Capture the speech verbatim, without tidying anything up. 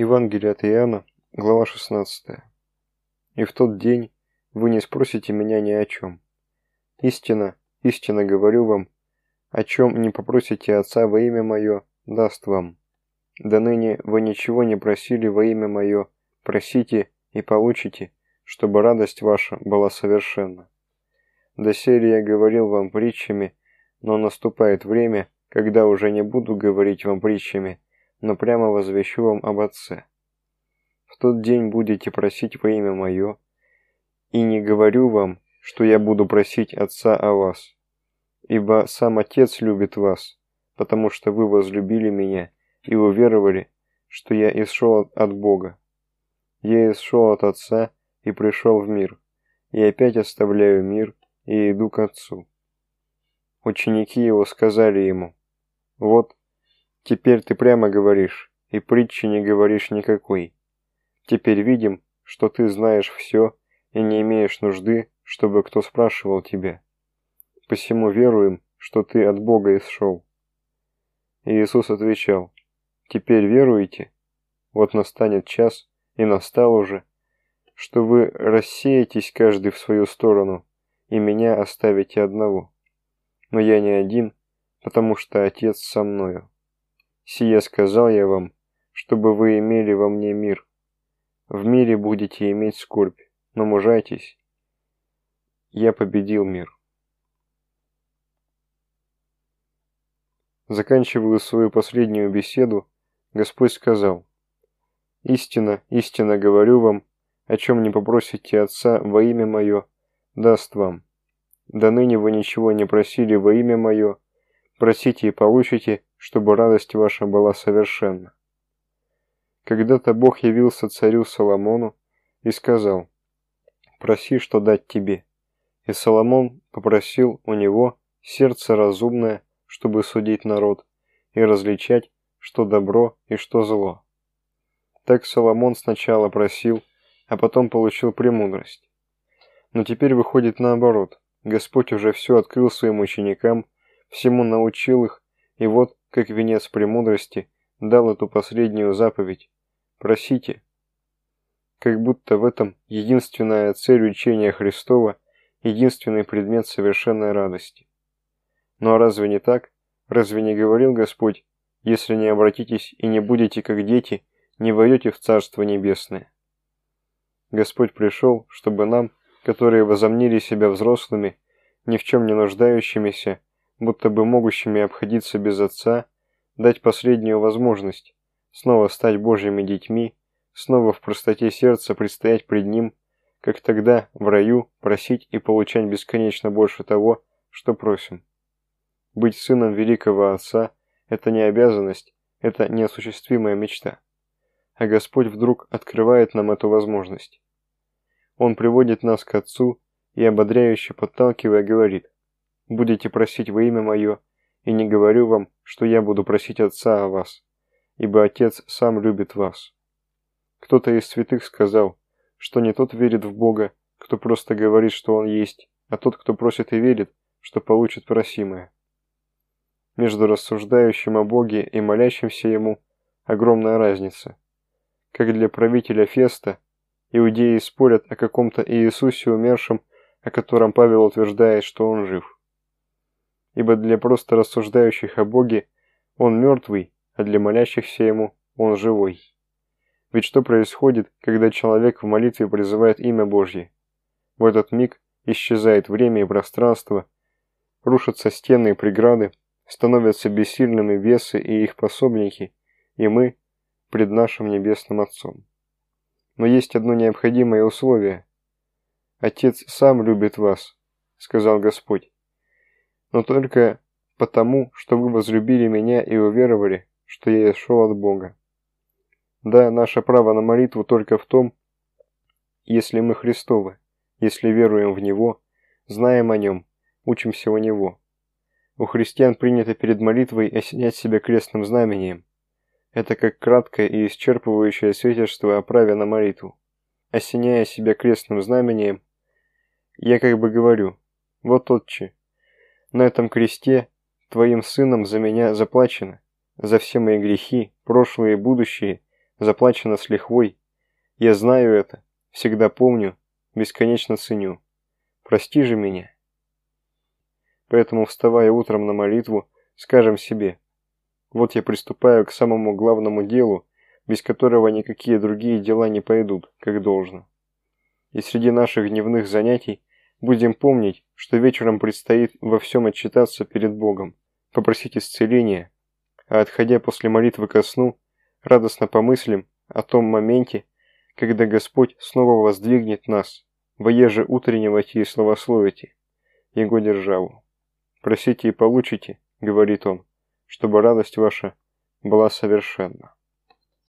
Евангелие от Иоанна, глава шестнадцатая. «И в тот день вы не спросите меня ни о чем. Истина, истинно говорю вам, о чем не попросите Отца во имя мое, даст вам. До ныне вы ничего не просили во имя мое, просите и получите, чтобы радость ваша была совершенна. Доселе я говорил вам притчами, но наступает время, когда уже не буду говорить вам притчами, но прямо возвещу вам об Отце. В тот день будете просить во имя мое, и не говорю вам, что я буду просить Отца о вас, ибо сам Отец любит вас, потому что вы возлюбили меня и уверовали, что я исшел от Бога. Я исшел от Отца и пришел в мир, и опять оставляю мир и иду к Отцу». Ученики его сказали ему: «Вот, теперь ты прямо говоришь, и притчи не говоришь никакой. Теперь видим, что ты знаешь все и не имеешь нужды, чтобы кто спрашивал тебя. Посему веруем, что ты от Бога исшел». И Иисус отвечал: «Теперь веруете? Вот настанет час, и настал уже, что вы рассеетесь каждый в свою сторону, и меня оставите одного. Но я не один, потому что Отец со мною. Сие сказал я вам, чтобы вы имели во мне мир. В мире будете иметь скорбь, но мужайтесь, я победил мир». Заканчивая свою последнюю беседу, Господь сказал: «Истинно, истинно говорю вам, о чем не попросите Отца во имя мое, даст вам. До ныне вы ничего не просили во имя мое, просите и получите, чтобы радость ваша была совершенна». Когда-то Бог явился царю Соломону и сказал: «Проси, что дать тебе». И Соломон попросил у него сердце разумное, чтобы судить народ и различать, что добро и что зло. Так Соломон сначала просил, а потом получил премудрость. Но теперь выходит наоборот. Господь уже все открыл своим ученикам, всему научил их, и вот, как венец премудрости, дал эту последнюю заповедь: «Просите». Как будто в этом единственная цель учения Христова, единственный предмет совершенной радости. Но разве не так? Разве не говорил Господь: «Если не обратитесь и не будете как дети, не войдете в Царство Небесное»? Господь пришел, чтобы нам, которые возомнили себя взрослыми, ни в чем не нуждающимися, будто бы могущими обходиться без Отца, дать последнюю возможность снова стать Божьими детьми, снова в простоте сердца предстоять пред Ним, как тогда в раю, просить и получать бесконечно больше того, что просим. Быть сыном великого Отца – это не обязанность, это неосуществимая мечта. А Господь вдруг открывает нам эту возможность. Он приводит нас к Отцу и, ободряюще подталкивая, говорит: «Будете просить во имя мое, и не говорю вам, что я буду просить Отца о вас, ибо Отец сам любит вас». Кто-то из святых сказал, что не тот верит в Бога, кто просто говорит, что Он есть, а тот, кто просит и верит, что получит просимое. Между рассуждающим о Боге и молящимся Ему огромная разница. Как для правителя Феста, иудеи спорят о каком-то Иисусе умершем, о котором Павел утверждает, что Он жив. Ибо для просто рассуждающих о Боге Он мертвый, а для молящихся Ему Он живой. Ведь что происходит, когда человек в молитве призывает имя Божье? В этот миг исчезает время и пространство, рушатся стены и преграды, становятся бессильными бесы и их пособники, и мы пред нашим Небесным Отцом. Но есть одно необходимое условие. «Отец сам любит вас», — сказал Господь. «Но только потому, что вы возлюбили меня и уверовали, что я исшел от Бога». Да, наше право на молитву только в том, если мы Христовы, если веруем в Него, знаем о Нем, учимся у Него. У христиан принято перед молитвой осенять себя крестным знамением. Это как краткое и исчерпывающее свидетельство о праве на молитву. Осеняя себя крестным знамением, я как бы говорю: «Вот, Отче, на этом кресте Твоим Сыном за меня заплачено, за все мои грехи, прошлые и будущие, заплачено с лихвой. Я знаю это, всегда помню, бесконечно ценю. Прости же меня. Поэтому, вставая утром на молитву, скажем себе: вот я приступаю к самому главному делу, без которого никакие другие дела не пойдут, как должно. И среди наших дневных занятий будем помнить, что вечером предстоит во всем отчитаться перед Богом, попросить исцеления, а отходя после молитвы ко сну, радостно помыслим о том моменте, когда Господь снова воздвигнет нас, воеже утренневайте и славословите Его державу. Просите и получите, говорит Он, чтобы радость ваша была совершенна.